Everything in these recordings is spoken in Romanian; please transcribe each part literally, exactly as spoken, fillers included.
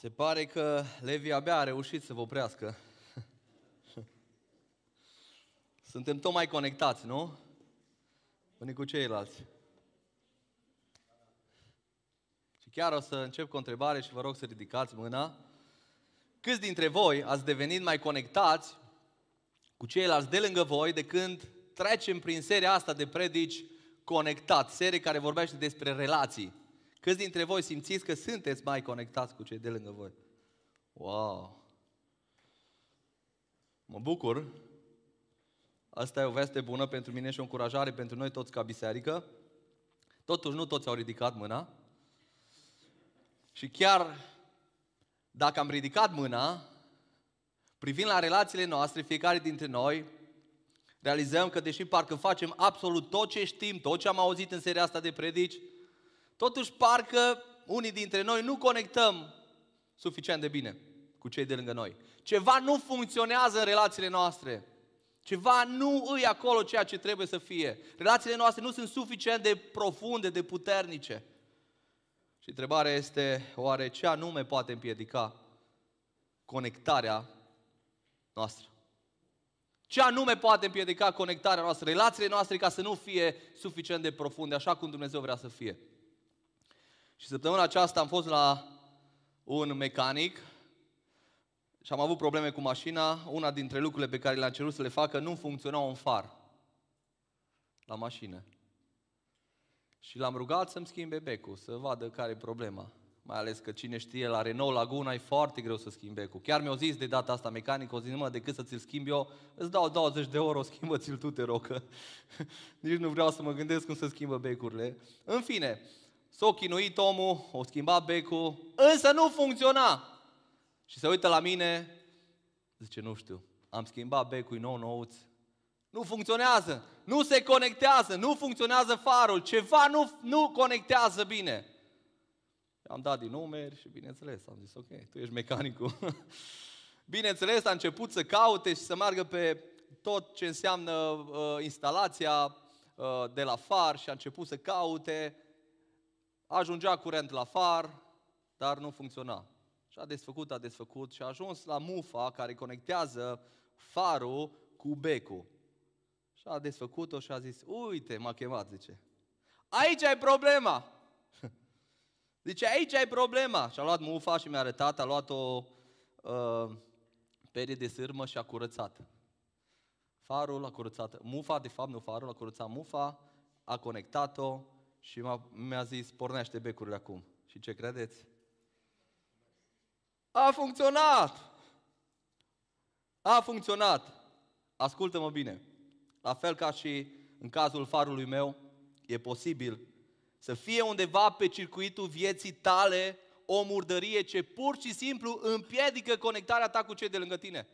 Se pare că Levi abia a reușit să vă oprească. Suntem tot mai conectați, nu? Unii cu ceilalți. Și chiar o să încep cu o întrebare și vă rog să ridicați mâna. Câți dintre voi ați devenit mai conectați cu ceilalți de lângă voi de când trecem prin seria asta de predici Conectat, serie care vorbește despre relații? Câți dintre voi simțiți că sunteți mai conectați cu cei de lângă voi? Wow! Mă bucur! Asta e o veste bună pentru mine și o încurajare pentru noi toți ca biserică. Totuși nu toți au ridicat mâna. Și chiar dacă am ridicat mâna, privind la relațiile noastre, fiecare dintre noi, realizăm că deși parcă facem absolut tot ce știm, tot ce am auzit în seria asta de predici, totuși parcă unii dintre noi nu conectăm suficient de bine cu cei de lângă noi. Ceva nu funcționează în relațiile noastre. Ceva nu îi acolo ceea ce trebuie să fie. Relațiile noastre nu sunt suficient de profunde, de puternice. Și întrebarea este, oare ce anume poate împiedica conectarea noastră? Ce anume poate împiedica conectarea noastră, relațiile noastre, ca să nu fie suficient de profunde, așa cum Dumnezeu vrea să fie? Și săptămâna aceasta am fost la un mecanic și am avut probleme cu mașina. Una dintre lucrurile pe care le-am cerut să le facă, nu funcționa un far la mașină. Și l-am rugat să-mi schimbe becul, să vadă care e problema. Mai ales că cine știe, la Renault Laguna e foarte greu să schimbi becul. Chiar mi-au zis de data asta mecanicul, o zis, mă, decât să ți-l schimb eu, îți dau douăzeci de euro, schimbă-ți-l tu, te rog, că nici nu vreau să mă gândesc cum să schimbă becurile. În fine, s-o chinuit omul, o schimba becul, însă nu funcționa. Și se uită la mine, zice, nu știu, am schimbat becul, nou, nouț. Nu funcționează, nu se conectează, nu funcționează farul, ceva nu, nu conectează bine. Am dat din numeri și bineînțeles, am zis, ok, tu ești mecanicul. Bineînțeles, a început să caute și să meargă pe tot ce înseamnă uh, instalația uh, de la far și a început să caute. Ajungea curent la far, dar nu funcționa. Și a desfăcut, a desfăcut și a ajuns la mufa care conectează farul cu becul. Și a desfăcut-o și a zis, uite, m-a chemat, zice. Aici e problema! Zice, aici e problema! Și a luat mufa și mi-a arătat, a luat o uh, perie de sârmă și a curățat. Farul a curățat, mufa, de fapt nu farul, a curățat mufa, a conectat-o și mi-a zis, pornește becurile acum. Și ce credeți? A funcționat! A funcționat! Ascultă-mă bine! La fel ca și în cazul farului meu, e posibil să fie undeva pe circuitul vieții tale o murdărie ce pur și simplu împiedică conectarea ta cu cei de lângă tine.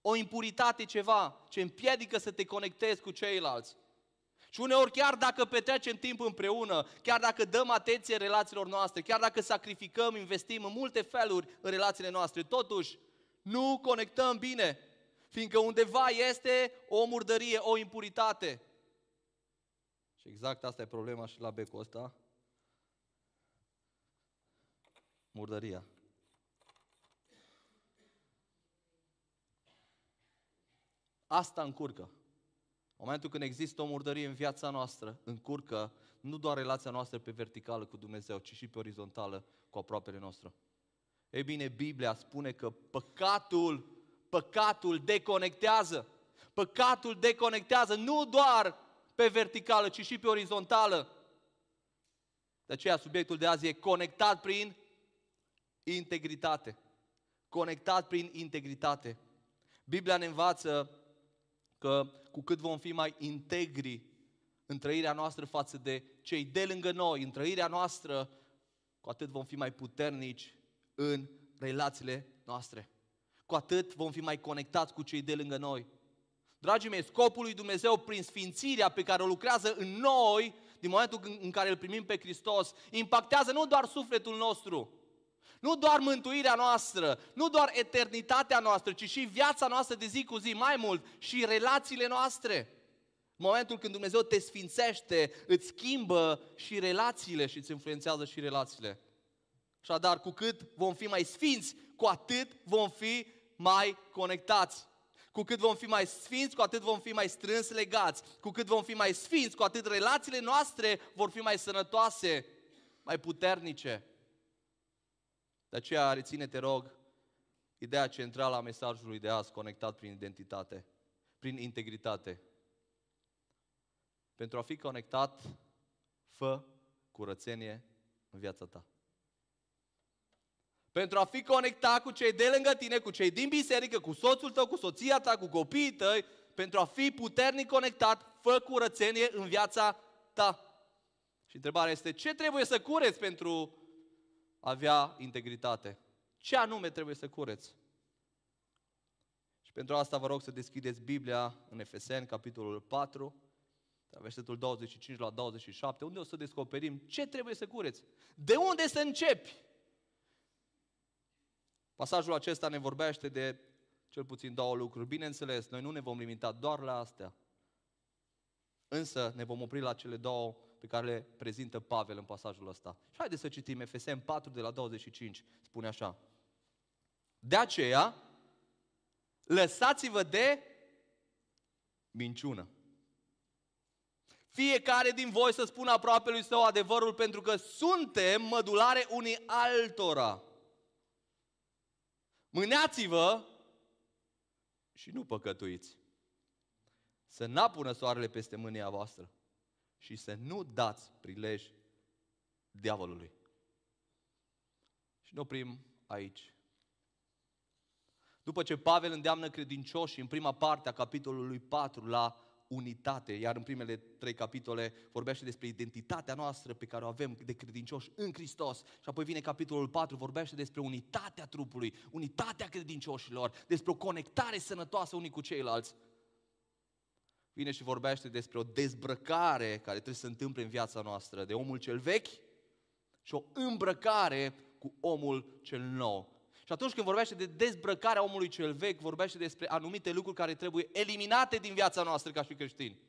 O impuritate, ceva ce împiedică să te conectezi cu ceilalți. Și uneori chiar dacă petrecem timp împreună, chiar dacă dăm atenție relațiilor noastre, chiar dacă sacrificăm, investim în multe feluri în relațiile noastre, totuși nu conectăm bine, fiindcă undeva este o murdărie, o impuritate. Și exact asta e problema și la becul ăsta. Murdăria. Asta încurcă. În momentul când există o murdărie în viața noastră, încurcă nu doar relația noastră pe verticală cu Dumnezeu, ci și pe orizontală cu aproapele nostru. Ei bine, Biblia spune că păcatul, păcatul deconectează. Păcatul deconectează nu doar pe verticală, ci și pe orizontală. De aceea subiectul de azi e conectat prin integritate. Conectat prin integritate. Biblia ne învață că cu cât vom fi mai integri în trăirea noastră față de cei de lângă noi, în trăirea noastră, cu atât vom fi mai puternici în relațiile noastre. Cu atât vom fi mai conectați cu cei de lângă noi. Dragii mei, scopul lui Dumnezeu prin sfințirea pe care o lucrează în noi, din momentul în care îl primim pe Hristos, impactează nu doar sufletul nostru, nu doar mântuirea noastră, nu doar eternitatea noastră, ci și viața noastră de zi cu zi, mai mult, și relațiile noastre. În momentul când Dumnezeu te sfințește, îți schimbă și relațiile și îți influențează și relațiile. Așadar, cu cât vom fi mai sfinți, cu atât vom fi mai conectați. Cu cât vom fi mai sfinți, cu atât vom fi mai strâns legați. Cu cât vom fi mai sfinți, cu atât relațiile noastre vor fi mai sănătoase, mai puternice. De aceea, reține, te rog, ideea centrală a mesajului de azi, conectat prin identitate, prin integritate. Pentru a fi conectat, fă curățenie în viața ta. Pentru a fi conectat cu cei de lângă tine, cu cei din biserică, cu soțul tău, cu soția ta, cu copiii tăi, pentru a fi puternic conectat, fă curățenie în viața ta. Și întrebarea este, ce trebuie să cureți pentru a avea integritate? Ce anume trebuie să cureți? Și pentru asta vă rog să deschideți Biblia în Efesen, capitolul patru, versetul douăzeci și cinci la douăzeci și șapte, unde o să descoperim ce trebuie să cureți. De unde să începi? Pasajul acesta ne vorbește de cel puțin două lucruri. Bineînțeles, noi nu ne vom limita doar la astea. Însă ne vom opri la cele două pe care le prezintă Pavel în pasajul ăsta. Și haideți să citim Efeseni patru de la douăzeci și cinci. Spune așa. De aceea, lăsați-vă de minciună. Fiecare din voi să spună aproape lui său adevărul, pentru că suntem mădulare unii altora. Mânați-vă și nu păcătuiți. Să n-apună soarele peste mânia voastră și să nu dați prilej diavolului. Și ne oprim aici. După ce Pavel îndeamnă credincioșii în prima parte a capitolului patru la unitate, iar în primele trei capitole vorbește despre identitatea noastră pe care o avem de credincioși în Hristos. Și apoi vine capitolul patru, vorbește despre unitatea trupului, unitatea credincioșilor, despre o conectare sănătoasă unii cu ceilalți. Vine și vorbește despre o dezbrăcare care trebuie să se întâmple în viața noastră, de omul cel vechi și o îmbrăcare cu omul cel nou. Și atunci când vorbește de dezbrăcarea omului cel vechi, vorbește despre anumite lucruri care trebuie eliminate din viața noastră ca și creștini.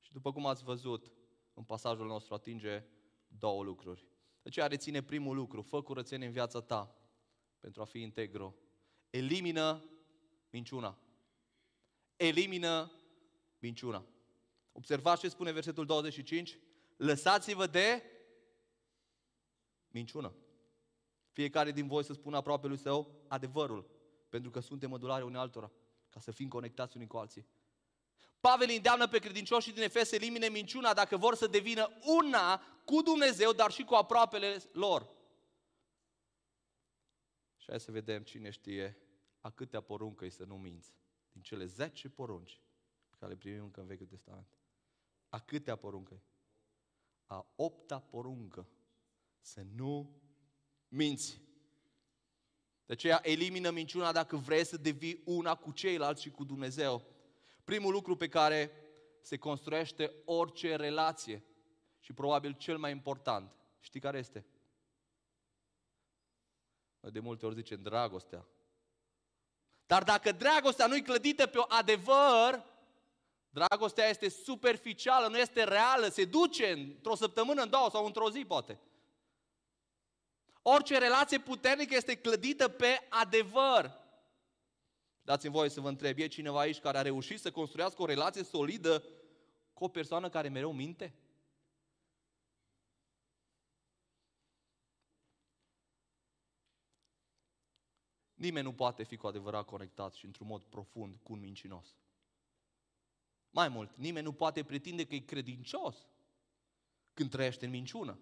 Și după cum ați văzut, în pasajul nostru atinge două lucruri. Deci reține primul lucru, fă curățenie în viața ta pentru a fi integru. Elimină minciuna. Elimină minciuna. Observați ce spune versetul douăzeci și cinci. Lăsați-vă de minciună. Fiecare din voi să spună aproape lui său adevărul, pentru că suntem mădulare unii altora, ca să fim conectați unii cu alții. Pavel îndeamnă pe credincioșii din Efes să elimine minciuna dacă vor să devină una cu Dumnezeu, dar și cu aproapele lor. Și hai să vedem cine știe a câtea poruncă e să nu minți. Din cele zece porunci pe care le primim încă în Vechiul Testament. A câtea poruncă? A opta poruncă. Să nu minți. De aceea elimină minciuna dacă vrei să devii una cu ceilalți și cu Dumnezeu. Primul lucru pe care se construiește orice relație și probabil cel mai important, știi care este? Noi de multe ori zicem dragostea. Dar dacă dragostea nu e clădită pe adevăr, dragostea este superficială, nu este reală, se duce într-o săptămână, în două sau într-o zi poate. Orice relație puternică este clădită pe adevăr. Dați-mi voie să vă întreb, e cineva aici care a reușit să construiască o relație solidă cu o persoană care mereu minte? Nimeni nu poate fi cu adevărat conectat și într-un mod profund cu un mincinos. Mai mult, nimeni nu poate pretinde că e credincios când trăiește în minciună.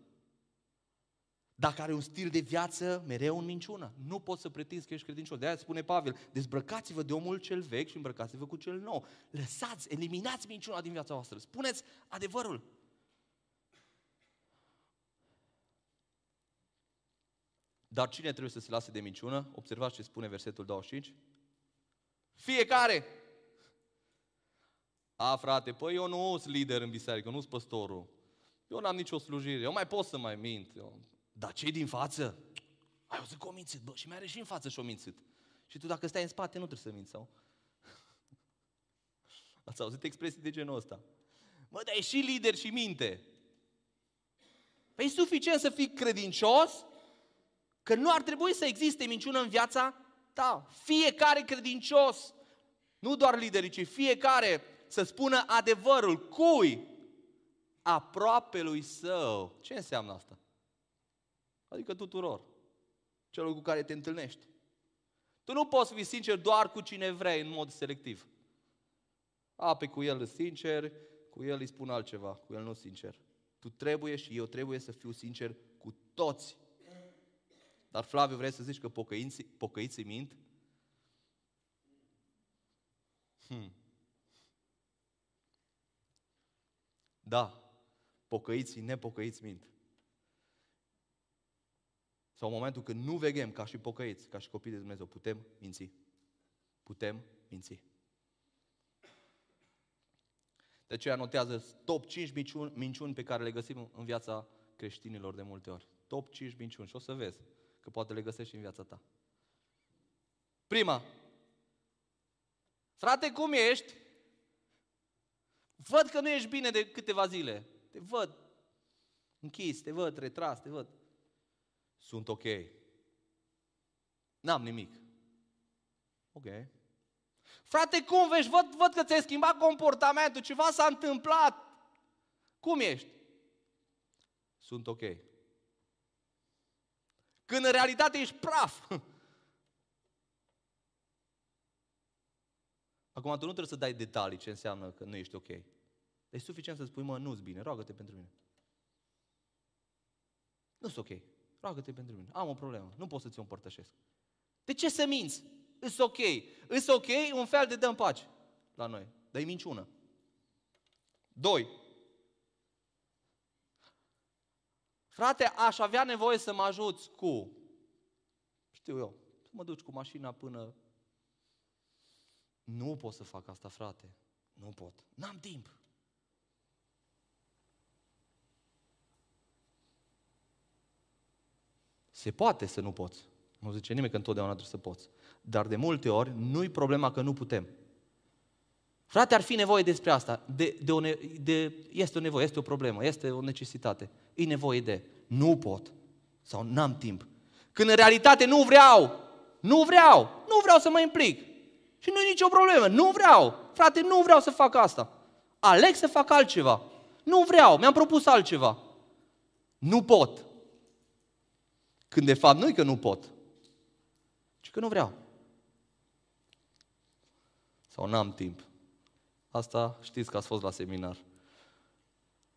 Dacă are un stil de viață mereu în minciună, nu poți să pretinzi că ești credincios. De aia spune Pavel, dezbrăcați-vă de omul cel vechi și îmbrăcați-vă cu cel nou. Lăsați, eliminați minciuna din viața voastră. Spuneți adevărul. Dar cine trebuie să se lase de minciună? Observați ce spune versetul douăzeci și cinci. Fiecare! A, frate, păi eu nu sunt lider în biserică, nu sunt păstorul. Eu n-am nicio slujire, eu mai pot să mai mint. Eu... Dar cei din față? Ai auzit că o mințit, bă, și mai are și în față și-o mințit. Și tu dacă stai în spate, nu trebuie să minți, sau? Ați auzit expresii de genul ăsta? Mă, dar e și lider și minte. Păi e suficient să fii credincios Că nu ar trebui să existe minciună în viața ta. Fiecare credincios, nu doar liderii, ci fiecare să spună adevărul. Cui? Aproapelui său. Ce înseamnă asta? Adică tuturor. Celor cu care te întâlnești. Tu nu poți fi sincer doar cu cine vrei, în mod selectiv. A, pe cu el e sincer, cu el îi spun altceva, cu el nu sincer. Tu trebuie și eu trebuie să fiu sincer cu toți. Dar Flaviu, vrei să zici că pocăinții, pocăiții mint? Hmm. Da, pocăiții, nepocăiți mint. Sau în momentul când nu veghem ca și pocăiți, ca și copii de Dumnezeu, putem minți. Putem minți. De aceea notează top cinci minciuni pe care le găsim în viața creștinilor de multe ori. Top cinci minciuni și o să vezi că poate le găsești și în viața ta. Prima. Frate, cum ești? Văd că nu ești bine de câteva zile. Te văd închis, te văd retras, te văd. Sunt ok. N-am nimic. Ok. Frate, cum vezi? Văd, văd că ți-ai schimbat comportamentul, ceva s-a întâmplat. Cum ești? Sunt ok. Când în realitate ești praf. Acum tu nu trebuie să dai detalii ce înseamnă că nu ești ok. E suficient să spui, mă, nu-ți bine, roagă-te pentru mine. Nu-s ok, roagă-te pentru mine, am o problemă, nu pot să ți-o împărtășesc. De ce să minți? Îs ok, îs ok, un fel de dăm pace la noi, dar e minciună. Doi. Frate, aș avea nevoie să mă ajuți cu, știu eu, să mă duci cu mașina până... Nu pot să fac asta, frate. Nu pot. N-am timp. Se poate să nu poți. Nu zice nimeni că întotdeauna trebuie să poți. Dar de multe ori nu-i problema că nu putem. Frate, ar fi nevoie despre asta. De, de o ne- de, este o nevoie, este o problemă, este o necesitate. E nevoie de nu pot sau n-am timp. Când în realitate nu vreau, nu vreau, nu vreau să mă implic. Și nu e nicio problemă. Nu vreau. Frate, nu vreau să fac asta. Aleg să fac altceva. Nu vreau. Mi-am propus altceva. Nu pot. Când de fapt nu e că nu pot, ci că nu vreau. Sau n-am timp. Asta știți că ați fost la seminar.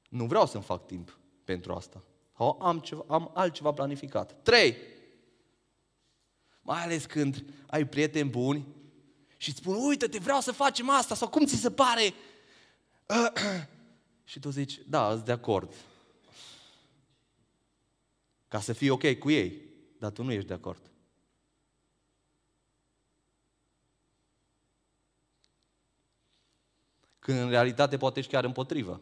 Nu vreau să-mi fac timp pentru asta. Sau am, ceva, am altceva planificat. Trei. Mai ales când ai prieteni buni și îți spun, uite-te, vreau să facem asta, sau cum ți se pare? Și tu zici, da, sunt de acord. Ca să fii ok cu ei, dar tu nu ești de acord. Când în realitate poate ești chiar împotrivă.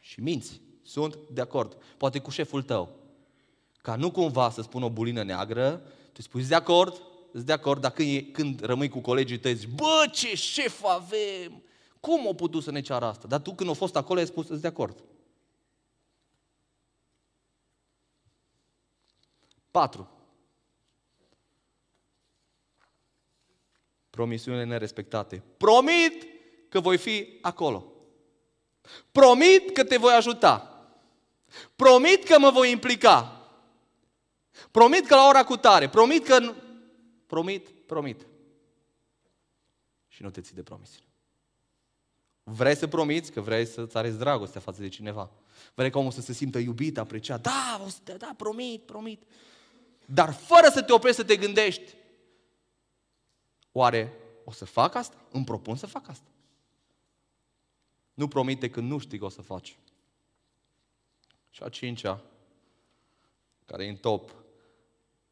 Și minți, sunt de acord. Poate cu șeful tău. Ca nu cumva să spun o bulină neagră, tu spui, de acord? Îți de acord, dar când, când rămâi cu colegii tăi zici, bă, ce șef avem! Cum o putut să ne ceară asta? Dar tu când o fost acolo ai spus, îți de acord. Patru. Promisiunile nerespectate. Promit că voi fi acolo. Promit că te voi ajuta. Promit că mă voi implica. Promit că la ora cutare. Promit că... Promit, promit. Și nu te ții de promisiune. Vrei să promiți că vrei să-ți arăți dragostea față de cineva. Vrei ca omul să se simtă iubit, apreciat. Da, da, promit, promit. Dar fără să te oprești să te gândești. Oare o să fac asta? Îmi propun să fac asta. Nu promite că nu știi că o să faci. Și a cincea, care e în top.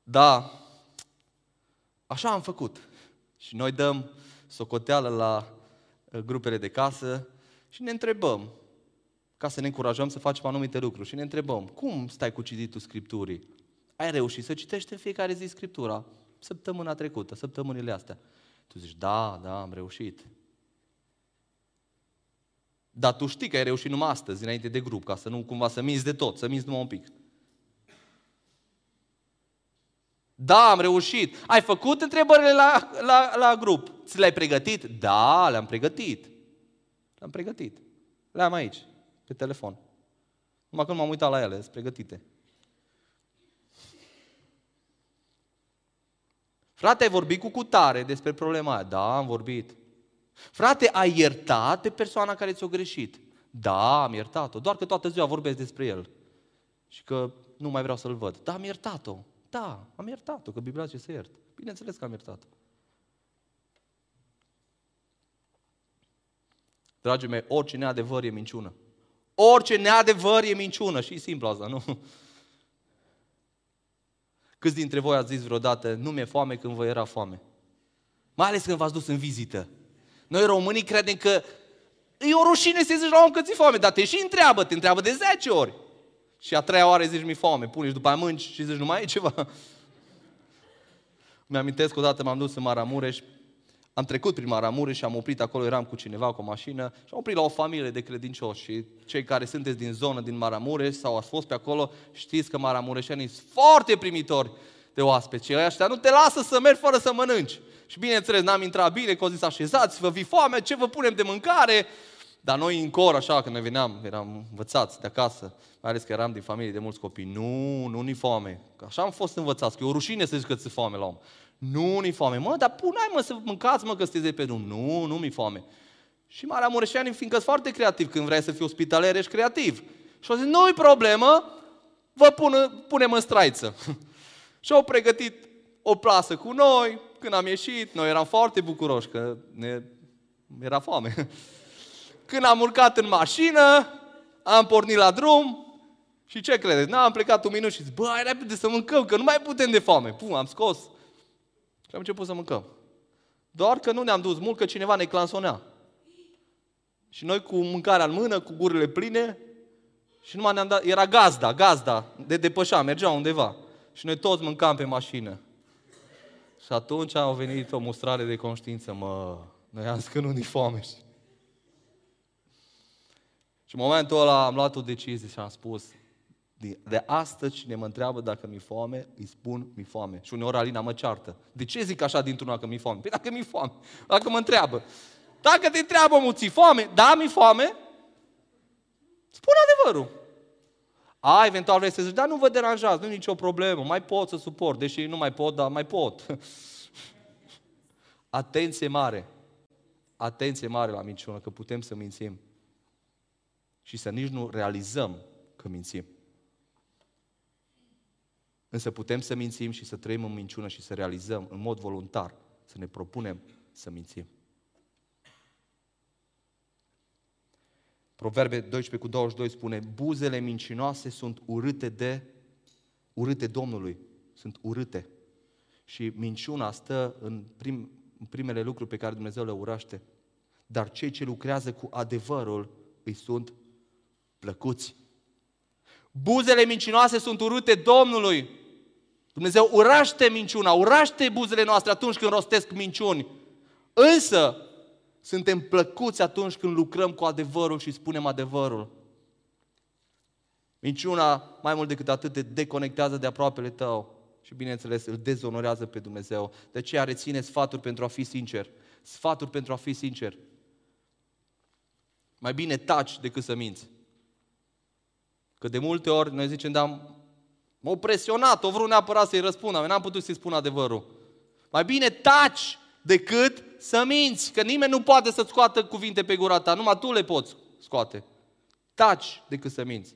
Da, așa am făcut. Și noi dăm socoteală la grupele de casă și ne întrebăm, ca să ne încurajăm să facem anumite lucruri, și ne întrebăm, cum stai cu cititul Scripturii? Ai reușit să citești în fiecare zi Scriptura? Săptămâna trecută, săptămânile astea. Tu zici, da, da, am reușit. Dar tu știi că ai reușit numai astăzi, înainte de grup, ca să nu cumva să minți de tot, să minți numai un pic. Da, am reușit. Ai făcut întrebările la, la, la grup? Ți le-ai pregătit? Da, le-am pregătit. Le-am pregătit. Le-am aici, pe telefon. Numai că nu m-am uitat la ele, sunt pregătite. Frate, ai vorbit cu cutare despre problema aia? Da, am vorbit. Frate, ai iertat pe persoana care ți-o greșit? Da, am iertat-o. Doar că toată ziua vorbesc despre el. Și că nu mai vreau să-l văd. Da, am iertat-o. Da, am iertat-o, că Biblia zice să iert. Bineînțeles că am iertat-o. Dragii mei, orice neadevăr e minciună. Orice neadevăr e minciună. Și e simplu asta, nu? Câți dintre voi ați zis vreodată, nu mi-e foame când vă era foame? Mai ales când v-ați dus în vizită. Noi românii credem că e o rușine să zici la om că ți-e foame, dar te și întreabă, te întreabă de zece ori. Și a treia oară zici mi-e foame, pune și după aia mânci și zici nu mai e ceva. Mi-amintesc o dată m-am dus în Maramureș, am trecut prin Maramureș și am oprit acolo, eram cu cineva, cu o mașină și am oprit la o familie de credincioși și cei care sunteți din zonă, din Maramureș sau ați fost pe acolo, știți că maramureșenii sunt foarte primitori de oaspeți și ăștia nu te lasă să mergi fără să mănânci. Și bineînțeles, n-am intrat bine, că au zis așezați, vă vi foame, ce vă punem de mâncare? Dar noi în cor, așa, când ne veneam, eram învățați de acasă, mai ales că eram din familie de mulți copii. Nu, nu ni foame. Așa am fost învățați, că e o rușine să zici că ți-e foame la om. Nu, nu-i foame. Mă, dar pune-ai mă să mâncați, mă, că sunteți de pe drum. Nu, nu mi-i foame. Și maramureșeanii, fiindcă-s foarte creativ, când vrei să fii ospitaler, ești creativ. Și au zis, nu-i problemă, vă pun, punem în straiță. Și au pregătit o plasă cu noi, când am ieșit, noi eram foarte bucuroși, că ne era foame. Când am urcat în mașină, am pornit la drum și ce credeți? N-am plecat un minut și zic, bă, hai repede să mâncăm, că nu mai putem de foame. Pum, am scos și am început să mâncăm. Doar că nu ne-am dus mult, că cineva ne clansonea. Și noi cu mâncarea în mână, cu gurile pline și numai ne-am dat, era gazda, gazda, de depășa, mergea undeva. Și noi toți mâncam pe mașină. Și atunci a venit o mustrare de conștiință, mă, noi am zis că nu-i foame. Și în momentul ăla am luat o decizie și am spus, de astăzi cine mă întreabă dacă mi-e foame, îi spun mi-e foame. Și uneori Alina mă ceartă. De ce zic așa dintr-una că mi-e foame? Păi dacă mi-e foame, dacă mă întreabă. Dacă te întreabă, mă, ți-i foame? Da, mi-e foame. Spune adevărul. A, eventual vrei să zici, da, nu vă deranjați, nu-i nicio problemă, mai pot să suport, deși nu mai pot, dar mai pot. Atenție mare, atenție mare la minciună, că putem să mințim. Și să nici nu realizăm că mințim. Însă putem să mințim și să trăim în minciună și să realizăm în mod voluntar, să ne propunem să mințim. Proverbe doisprezece cu douăzeci și doi spune, buzele mincinoase sunt urâte de urâte Domnului, sunt urâte. Și minciuna stă în, prim, în primele lucruri pe care Dumnezeu le urăște. Dar cei ce lucrează cu adevărul îi sunt plăcuți. Buzele mincinoase sunt urâte Domnului. Dumnezeu urăște minciuna, urăște buzele noastre atunci când rostesc minciuni. Însă, suntem plăcuți atunci când lucrăm cu adevărul și spunem adevărul. Minciuna, mai mult decât atât, te deconectează de aproapele tău și, bineînțeles, îl dezonorează pe Dumnezeu. De aceea reține sfaturi pentru a fi sincer. Sfaturi pentru a fi sincer. Mai bine taci decât să minți. Că de multe ori noi zicem, dar m-au presionat, o vreau neapărat să-i răspund, dar n-am putut să-i spun adevărul. Mai bine taci decât să minți, că nimeni nu poate să-ți scoată cuvinte pe gura ta, numai tu le poți scoate. Taci decât să minți.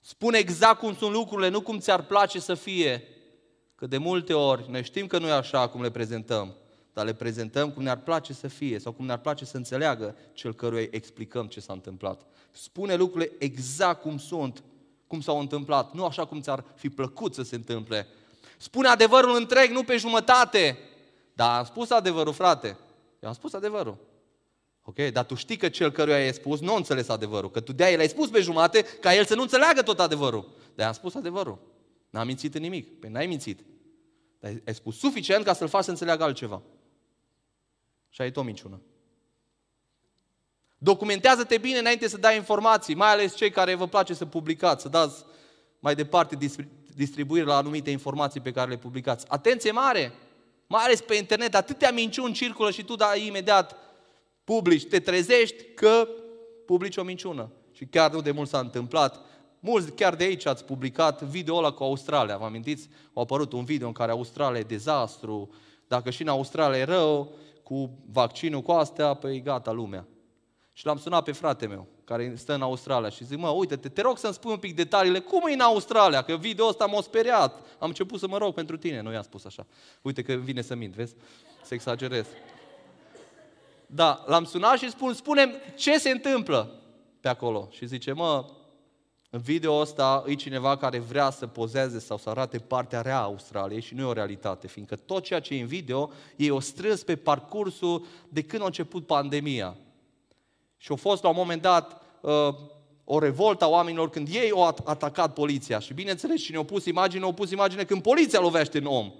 Spune exact cum sunt lucrurile, nu cum ți-ar place să fie. Că de multe ori noi știm că nu e așa cum le prezentăm, dar le prezentăm cum ne-ar place să fie sau cum ne-ar place să înțeleagă cel căruia îi explicăm ce s-a întâmplat. Spune lucrurile exact cum sunt, cum s-au întâmplat, nu așa cum ți-ar fi plăcut să se întâmple. Spune adevărul întreg, nu pe jumătate. Dar am spus adevărul, frate. Eu am spus adevărul. Ok? Dar tu știi că cel căruia i-ai spus nu a înțeles adevărul, că tu de-aia l-ai spus pe jumate ca el să nu înțeleagă tot adevărul. De-aia am spus adevărul. N-am mințit în nimic. Păi n-ai mințit. Dar ai spus suficient ca să-l faci să înțeleagă altceva. Și ai tot o minciună. Documentează-te bine înainte să dai informații, mai ales cei care vă place să publicați, să dați mai departe distribuire la anumite informații pe care le publicați. Atenție mare! Mai ales pe internet, atâtea minciuni circulă și tu dai imediat publici. Te trezești că publici o minciună. Și chiar nu de mult s-a întâmplat. Mulți chiar de aici ați publicat video-ul ăla cu Australia. Vă amintiți? A apărut un video în care Australia e dezastru. Dacă și în Australia e rău, cu vaccinul, cu astea, păi gata lumea. Și l-am sunat pe frate meu, care stă în Australia și zic, mă, uite-te, te rog să-mi spui un pic detaliile, cum e în Australia, că video ăsta m-a speriat. Am început să mă rog pentru tine, nu i-am spus așa. Uite că vine să mint, vezi? Să exagerez. Da, l-am sunat și spun, spune-mi ce se întâmplă pe acolo. Și zice, mă, în video ăsta e cineva care vrea să pozeze sau să arate partea rea a Australiei și nu e o realitate, fiindcă tot ceea ce e în video, ei o strâns pe parcursul de când a început pandemia. Și a fost la un moment dat o revoltă a oamenilor când ei au atacat poliția. Și bineînțeles, cine au pus imagine, au pus imagine când poliția lovește în om.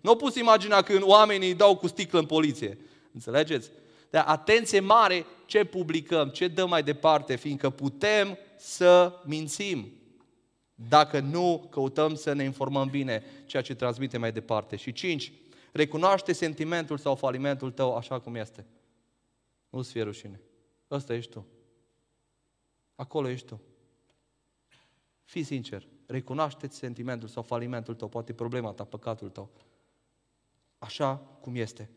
Nu au pus imaginea când oamenii dau cu sticlă în poliție. Înțelegeți? Dar atenție mare ce publicăm, ce dăm mai departe, fiindcă putem să mințim dacă nu căutăm să ne informăm bine ceea ce transmitem mai departe. Și cinci, recunoaște sentimentul sau falimentul tău așa cum este. Nu-ți fie rușine. Ăsta ești tu. Acolo ești tu. Fii sincer. Recunoaște-ți sentimentul sau falimentul tău, poate problema ta, păcatul tău. Așa cum este.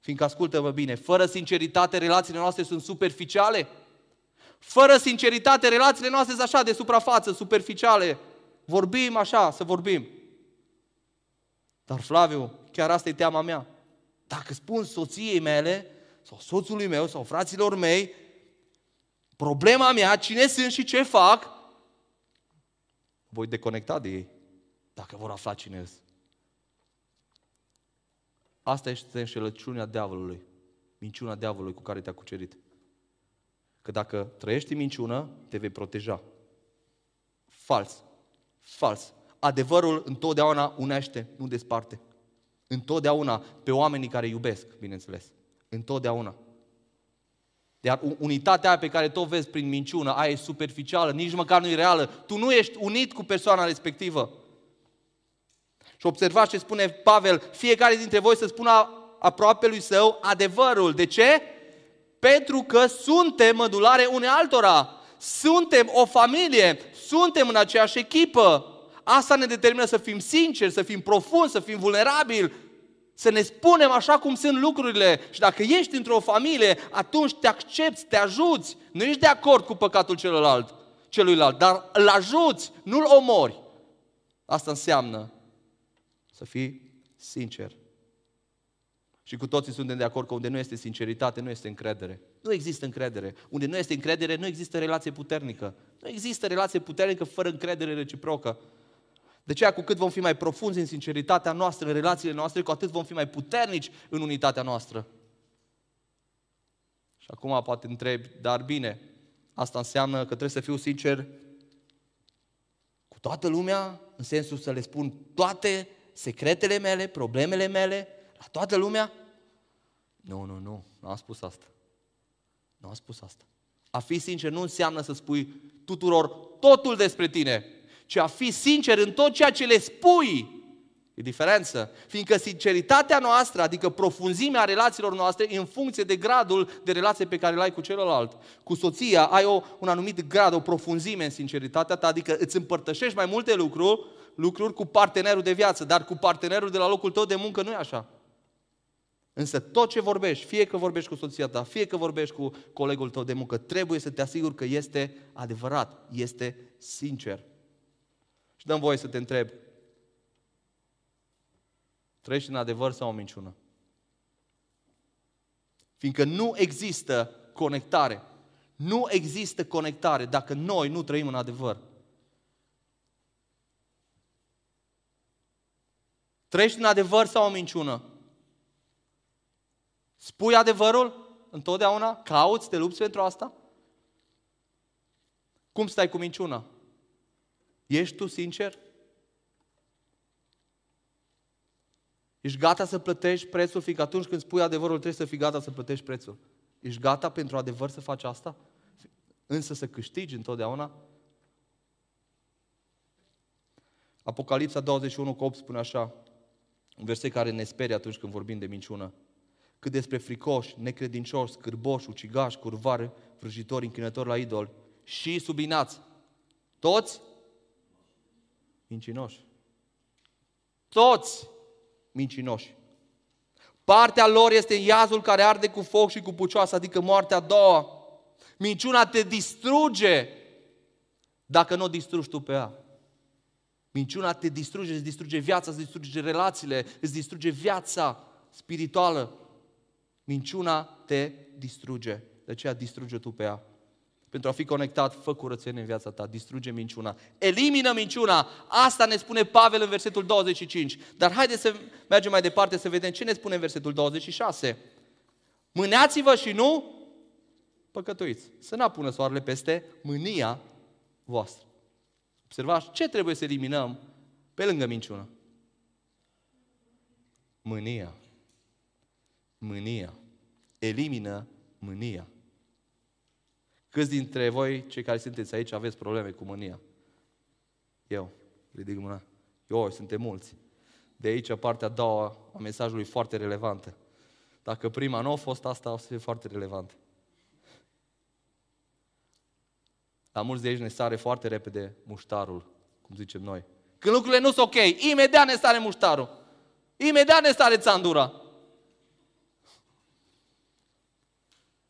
Fiindcă, ascultă-mă bine, fără sinceritate relațiile noastre sunt superficiale. Fără sinceritate relațiile noastre sunt așa de suprafață, superficiale. Vorbim așa, să vorbim. Dar Flaviu, chiar asta e teama mea. Dacă spun soției mele, sau soțului meu, sau fraților mei, problema mea, cine sunt și ce fac, voi deconecta de ei, dacă vor afla cine sunt. Asta este înșelăciunea diavolului, minciuna diavolului cu care te-a cucerit. Că dacă trăiești în minciună, te vei proteja. Fals, fals. Adevărul întotdeauna unește, nu desparte. Întotdeauna pe oamenii care iubesc, bineînțeles. Întotdeauna. Iar unitatea aia pe care tot vezi prin minciună, aia e superficială, nici măcar nu e reală. Tu nu ești unit cu persoana respectivă. Și observați ce spune Pavel, fiecare dintre voi să spună aproape lui său adevărul. De ce? Pentru că suntem mădulare unei altora. Suntem o familie, suntem în aceeași echipă. Asta ne determină să fim sinceri, să fim profundi, să fim vulnerabili. Să ne spunem așa cum sunt lucrurile. Și dacă ești într-o familie, atunci te accepți, te ajuți. Nu ești de acord cu păcatul celuilalt, celuilalt, dar îl ajuți, nu-l omori. Asta înseamnă să fii sincer. Și cu toții suntem de acord că unde nu este sinceritate, nu este încredere. Nu există încredere. Unde nu este încredere, nu există relație puternică. Nu există relație puternică fără încredere reciprocă. De aceea, cu cât vom fi mai profunzi în sinceritatea noastră, în relațiile noastre, cu atât vom fi mai puternici în unitatea noastră. Și acum poate întrebi, dar bine, asta înseamnă că trebuie să fiu sincer cu toată lumea, în sensul să le spun toate secretele mele, problemele mele, la toată lumea? Nu, nu, nu, nu am spus asta. Nu am spus asta. A fi sincer nu înseamnă să spui tuturor totul despre tine, ci a fi sincer în tot ceea ce le spui. E diferență. Fiindcă sinceritatea noastră, adică profunzimea relațiilor noastre, e în funcție de gradul de relație pe care l-ai cu celălalt. Cu soția ai o, un anumit grad, o profunzime în sinceritatea ta, adică îți împărtășești mai multe lucruri, lucruri cu partenerul de viață, dar cu partenerul de la locul tău de muncă nu e așa. Însă tot ce vorbești, fie că vorbești cu soția ta, fie că vorbești cu colegul tău de muncă, trebuie să te asiguri că este adevărat, este sincer. Și dăm voie să te întreb, trăiești în adevăr sau o minciună? Fiindcă nu există conectare, nu există conectare dacă noi nu trăim în adevăr. Trăiești în adevăr sau o minciună? Spui adevărul întotdeauna? Cauți, te lupți pentru asta? Cum stai cu minciuna? Ești tu sincer? Ești gata să plătești prețul? Fiindcă atunci când spui adevărul, trebuie să fii gata să plătești prețul. Ești gata pentru adevăr să faci asta? Însă să câștigi întotdeauna? Apocalipsa douăzeci și unu opt spune așa, un verset care ne sperie atunci când vorbim de minciună. Cât despre fricoși, necredincioși, scârboși, ucigași, curvari, vrăjitori, închinători la idol și subinați. Toți? Mincinoși. Toți mincinoși. Partea lor este iazul care arde cu foc și cu pucioasă, adică moartea a doua. Minciuna te distruge dacă nu o distrugi tu pe ea. Minciuna te distruge, îți distruge viața, îți distruge relațiile, îți distruge viața spirituală. Minciuna te distruge. De aceea distruge tu pe ea. Pentru a fi conectat, fă curățenie în viața ta, distruge minciuna, elimină minciuna. Asta ne spune Pavel în versetul douăzeci și cinci. Dar haideți să mergem mai departe să vedem ce ne spune în versetul douăzeci și șase. Mânați-vă și nu păcătuiți. Să nu pună soarele peste mânia voastră. Observați ce trebuie să eliminăm pe lângă minciună. Mânia. Mânia. Elimină mânia. Câți dintre voi, cei care sunteți aici, aveți probleme cu mânia? Eu, ridic mâna. Eu, suntem mulți. De aici partea a doua a mesajului foarte relevantă. Dacă prima nu a fost asta, o să fie foarte relevantă. La mulți de aici ne sare foarte repede muștarul, cum zicem noi. Când lucrurile nu sunt ok, imediat ne sare muștarul. Imediat ne sare țandura.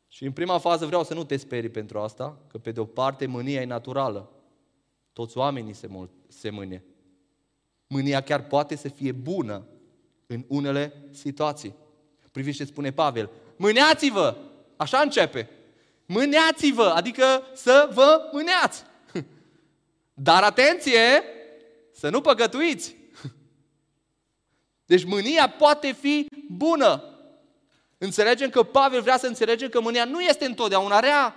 Și în prima fază vreau să nu te sperii pentru asta, că pe de o parte mânia e naturală. Toți oamenii se, mul- se mânie. Mânia chiar poate să fie bună în unele situații. Priviți ce spune Pavel. Mâneați-vă! Așa începe. Mâneați-vă! Adică să vă mâneați. Dar atenție! Să nu păcătuiți! Deci mânia poate fi bună. Înțelegem că Pavel vrea să înțelegem că mânia nu este întotdeauna rea.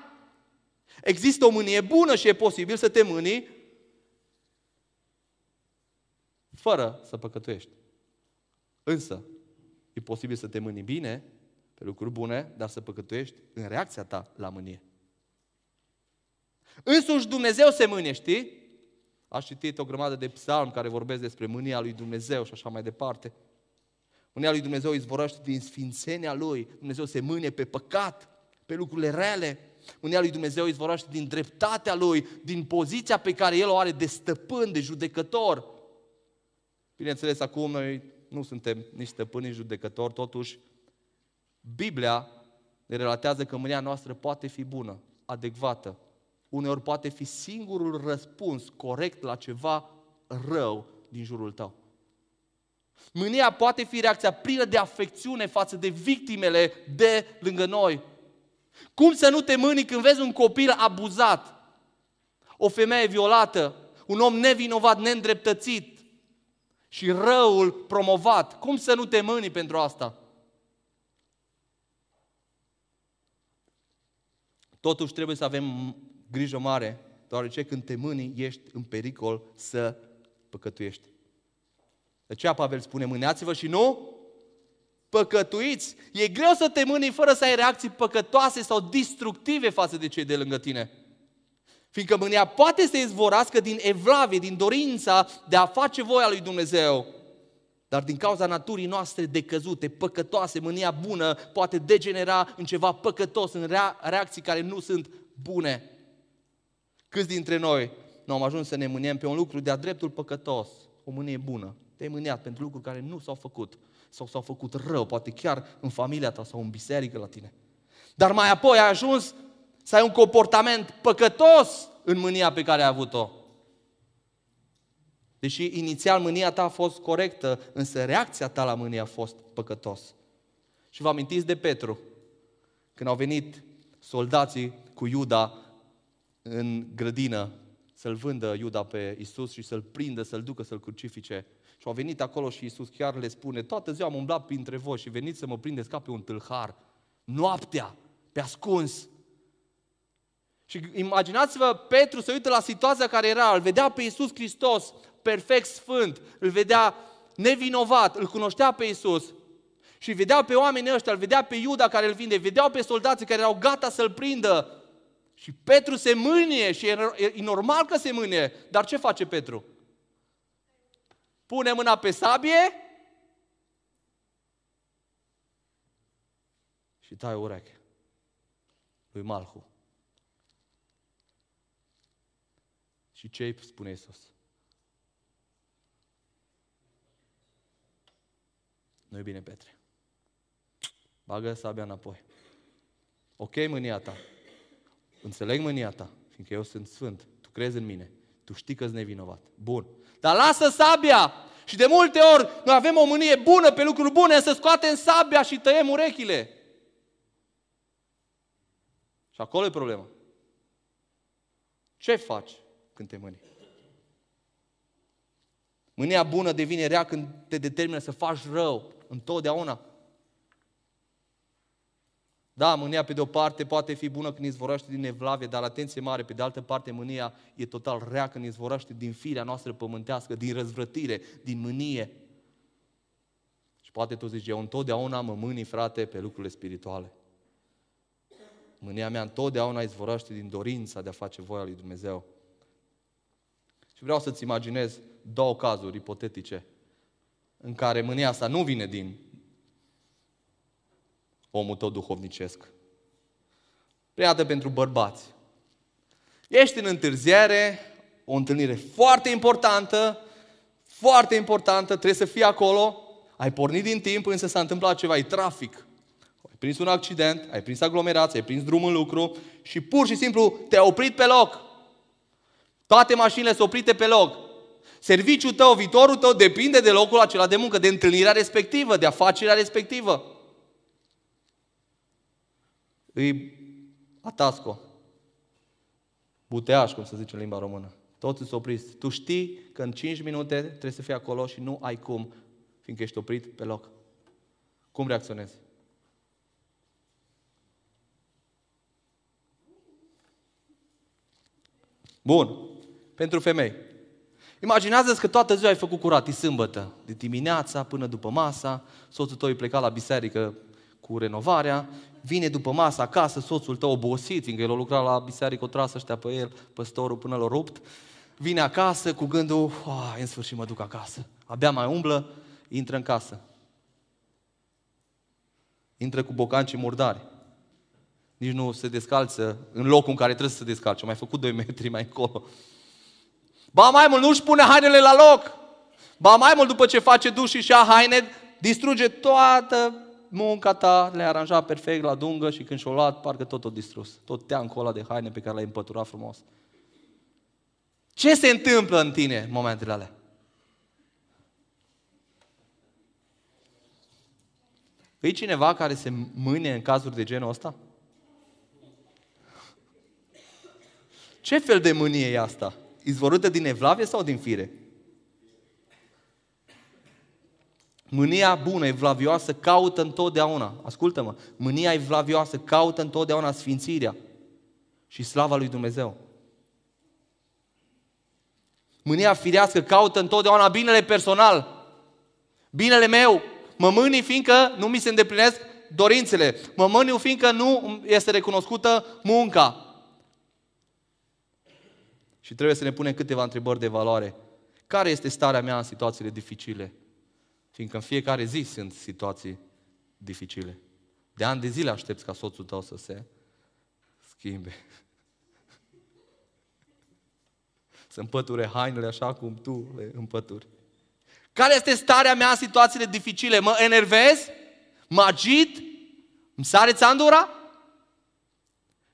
Există o mânie bună și e posibil să te mâni fără să păcătuiești. Însă, e posibil să te mâni bine, pe lucruri bune, dar să păcătuiești în reacția ta la mânie. Însuși Dumnezeu se mânie, știi? Aș citit o grămadă de psalmi care vorbesc despre mânia lui Dumnezeu și așa mai departe. Mânia lui Dumnezeu izvorăște din sfințenia Lui. Dumnezeu se mânie pe păcat, pe lucrurile rele. Mânia lui Dumnezeu izvorăște din dreptatea Lui, din poziția pe care El o are de stăpân, de judecător. Bineînțeles, acum noi nu suntem nici stăpâni, nici judecători, totuși Biblia ne relatează că mânia noastră poate fi bună, adecvată. Uneori poate fi singurul răspuns corect la ceva rău din jurul tău. Mânia poate fi reacția plină de afecțiune față de victimele de lângă noi. Cum să nu te mâni când vezi un copil abuzat, o femeie violată, un om nevinovat, neîndreptățit și răul promovat? Cum să nu te mâni pentru asta? Totuși trebuie să avem grijă mare, deoarece când te mâni ești în pericol să păcătuiești. De aceea Pavel spune, mâneați-vă și nu păcătuiți. E greu să te mâni fără să ai reacții păcătoase sau destructive față de cei de lângă tine. Fiindcă mânia poate să izvorască din evlavie, din dorința de a face voia lui Dumnezeu. Dar din cauza naturii noastre decăzute, păcătoase, mânia bună poate degenera în ceva păcătos, în reacții care nu sunt bune. Câți dintre noi nu am ajuns să ne mâniem pe un lucru de-a dreptul păcătos, o mânie bună? Te-ai mâniat pentru lucruri care nu s-au făcut sau s-au făcut rău, poate chiar în familia ta sau în biserică la tine. Dar mai apoi ai ajuns să ai un comportament păcătos în mânia pe care ai avut-o. Deși inițial mânia ta a fost corectă, însă reacția ta la mânie a fost păcătos. Și vă amintiți de Petru, când au venit soldații cu Iuda în grădină să-l vândă Iuda pe Iisus și să-l prindă, să-l ducă, să-l crucifice. Și au venit acolo și Iisus chiar le spune, toată ziua am umblat printre voi și veniți să mă prindeți ca pe un tâlhar, noaptea, pe ascuns. Și imaginați-vă, Petru se uită la situația care era, îl vedea pe Iisus Hristos, perfect sfânt, îl vedea nevinovat, îl cunoștea pe Iisus. Și vedea pe oamenii ăștia, îl vedea pe Iuda care îl vinde, vedeau pe soldații care erau gata să-l prindă. Și Petru se mânie și e normal că se mânie, dar ce face Petru? pune mâna pe sabie și tai ureche lui Malhu. Și ce spune Iisus? Nu-i bine, Petre. Bagă sabia înapoi. Ok, mânia ta. Înțeleg mânia ta, fiindcă eu sunt sfânt. Tu crezi în mine. Tu știi că-s nevinovat. Bun. Dar lasă sabia! Și de multe ori noi avem o mânie bună pe lucruri bune, să scoatem sabia și tăiem urechile. Și acolo e problema. Ce faci când te mâni? Mânia bună devine rea când te determină să faci rău. Întotdeauna. Da, mânia pe de o parte poate fi bună când izvorăște din evlavie, dar atenție mare, pe de altă parte mânia e total rea când izvorăște din firea noastră pământească, din răzvrătire, din mânie. Și poate tu zici, eu întotdeauna mă mâni, frate, pe lucrurile spirituale. Mânia mea întotdeauna izvorăște din dorința de a face voia lui Dumnezeu. Și vreau să-ți imaginez două cazuri ipotetice în care mânia asta nu vine din omul tău duhovnicesc. Priată pentru bărbați. Ești în întârziere, o întâlnire foarte importantă, foarte importantă, trebuie să fii acolo, ai pornit din timp, însă s-a întâmplat ceva, e trafic. Ai prins un accident, ai prins aglomerație, ai prins drumul în lucru și pur și simplu te-ai oprit pe loc. Toate mașinile sunt oprite pe loc. Serviciul tău, viitorul tău depinde de locul acela de muncă, de întâlnirea respectivă, de afacerea respectivă. Îi atasco. Buteaș, cum se zice în limba română. Toți sunt opriți. Tu știi că în cinci minute trebuie să fii acolo și nu ai cum, fiindcă ești oprit pe loc. Cum reacționezi? Bun. Pentru femei. Imaginează-ți că toată ziua ai făcut curat, e sâmbătă. De dimineața până după masa, soțul tău e plecat la biserică cu renovarea, vine după masă acasă, soțul tău obosit, fiindcă el a lucrat la biserică, o trasă ăștia pe el, păstorul, până l-a rupt, vine acasă cu gândul, în sfârșit mă duc acasă. Abia mai umblă, intră în casă. Intră cu bocancii murdari. Nici nu se descalță în locul în care trebuie să se descalce. Mai făcut doi metri mai încolo. Ba mai mult, nu-și pune hainele la loc. Ba mai mult, după ce face duș și ia haine, distruge toată munca ta, le-a aranjat perfect la dungă și când și-o luat, parcă tot o distrus. Tot teancul ăla de haine pe care l-ai împăturat frumos. Ce se întâmplă în tine în momentele alea? E cineva care se mâine în cazuri de genul ăsta? Ce fel de mânie e asta? Izvorâtă din evlavie sau din fire? Mânia bună, evlavioasă, caută întotdeauna, ascultă-mă, mânia evlavioasă caută întotdeauna sfințirea și slava lui Dumnezeu. Mânia firească caută întotdeauna binele personal, binele meu. Mă mâni fiindcă nu mi se îndeplinesc dorințele, mă mâni fiindcă nu este recunoscută munca. Și trebuie să ne punem câteva întrebări de valoare. Care este starea mea în situațiile dificile? Fiindcă în fiecare zi sunt situații dificile. De ani de zile aștepți ca soțul tău să se schimbe. Să împăture hainele așa cum tu le împături. Care este starea mea în situațiile dificile? Mă enervez? Mă agit? Îmi sare țandura?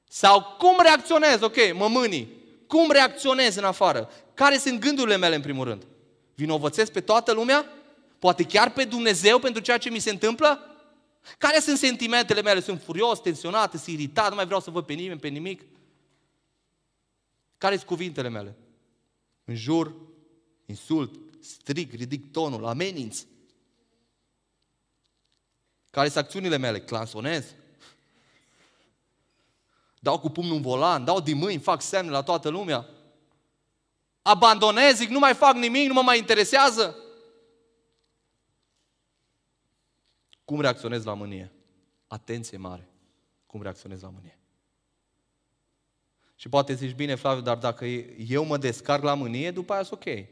Sau cum reacționez? Ok, mă mâni. Cum reacționez în afară? Care sunt gândurile mele în primul rând? Vinovățesc pe toată lumea? Poate chiar pe Dumnezeu pentru ceea ce mi se întâmplă? Care sunt sentimentele mele? Sunt furios, tensionat, sunt iritat, nu mai vreau să văd pe nimeni, pe nimic. Care sunt cuvintele mele? Înjur, insult, strig, ridic tonul, ameninț. Care sunt acțiunile mele? Clansonez. Dau cu pumnul în volan, dau din mâini, fac semne la toată lumea. Abandonez, zic, nu mai fac nimic, nu mă mai interesează. Cum reacționezi la mânie? Atenție mare. Cum reacționezi la mânie? Și poate zici, bine, Flaviu, dar dacă eu mă descarc la mânie, după aia e ok.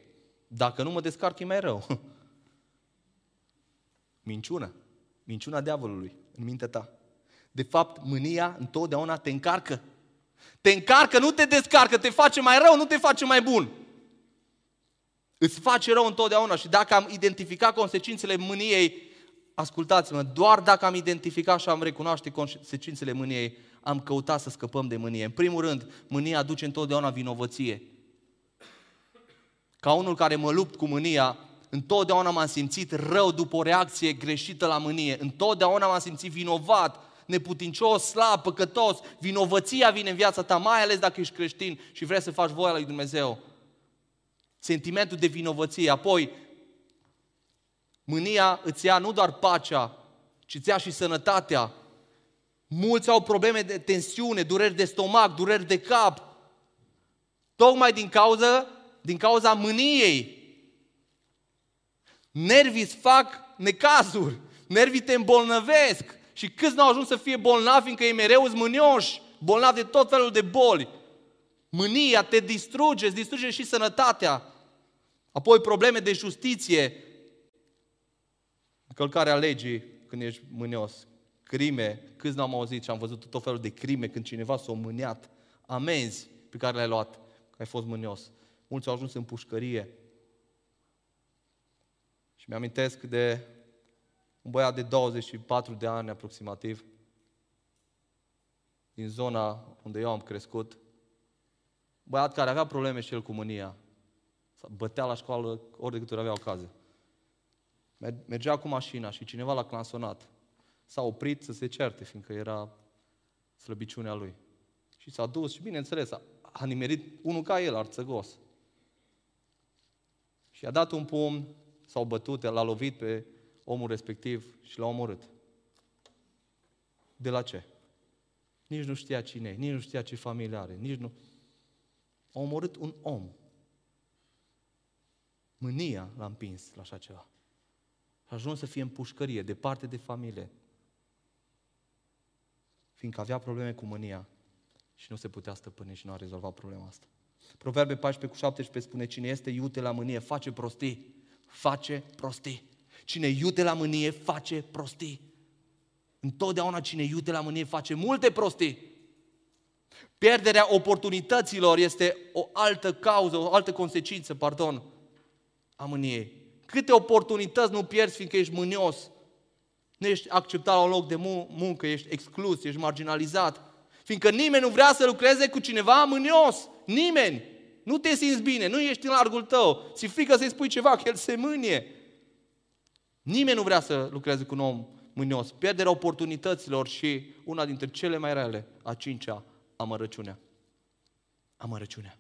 Dacă nu mă descarc, e mai rău. Minciună. Minciuna diavolului în mintea ta. De fapt, mânia întotdeauna te încarcă. Te încarcă, nu te descarcă, te face mai rău, nu te face mai bun. Îți face rău întotdeauna. Și dacă am identificat consecințele mâniei, ascultați-mă, doar dacă am identificat și am recunoaște consecințele mâniei, am căutat să scăpăm de mânie. În primul rând, mânia aduce întotdeauna vinovăție. Ca unul care mă lupt cu mânia, întotdeauna m-am simțit rău după o reacție greșită la mânie. Întotdeauna m-am simțit vinovat, neputincios, slab, păcătos. Vinovăția vine în viața ta, mai ales dacă ești creștin și vrei să faci voia lui Dumnezeu. Sentimentul de vinovăție. Apoi, mânia îți ia nu doar pacea, ci îți ia și sănătatea. Mulți au probleme de tensiune, dureri de stomac, dureri de cap. Tocmai din cauza, din cauza mâniei. Nervii îți fac necazuri, nervii te îmbolnăvesc. Și câți n-au ajuns să fie bolnavi, fiindcă ei mereu îți mânioși, bolnavi de tot felul de boli. Mânia te distruge, îți distruge și sănătatea. Apoi probleme de justiție, încălcarea legii când ești mânios, crime, câți n-am auzit și am văzut tot felul de crime când cineva s-a mâniat, amenzi pe care le-ai luat, că ai fost mânios. Mulți au ajuns în pușcărie. Și mi-amintesc de un băiat de douăzeci și patru de ani aproximativ, din zona unde eu am crescut, băiat care avea probleme și el cu mânia. Bătea la școală ori de câte ori avea ocazie. Mergea cu mașina și cineva l-a clansonat. S-a oprit să se certe, fiindcă era slăbiciunea lui. Și s-a dus și, bineînțeles, a, a nimerit unul ca el, arțăgos. Și a dat un pumn, s-au bătut, l-a lovit pe omul respectiv și l-a omorât. De la ce? Nici nu știa cine e, nici nu știa ce familie are, nici nu... A omorât un om. Mânia l-a împins la așa ceva. A ajuns să fie în pușcărie, departe de familie. Fiindcă avea probleme cu mânia și nu se putea stăpâni și nu a rezolvat problema asta. Proverbe paisprezece cu șaptesprezece spune, cine este iute la mânie face prostii. Face prostii. Cine iute la mânie face prostii. Întotdeauna cine iute la mânie face multe prostii. Pierderea oportunităților este o altă cauză, o altă consecință, pardon, a mâniei. Câte oportunități nu pierzi fiindcă ești mânios? Nu ești acceptat la un loc de muncă, ești exclus, ești marginalizat. Fiindcă nimeni nu vrea să lucreze cu cineva mânios. Nimeni. Nu te simți bine, nu ești în largul tău. Ți-e frică să-i spui ceva, că el se mânie. Nimeni nu vrea să lucreze cu un om mânios. Pierderea oportunităților și una dintre cele mai rele, a cincea, amărăciunea. Amărăciunea.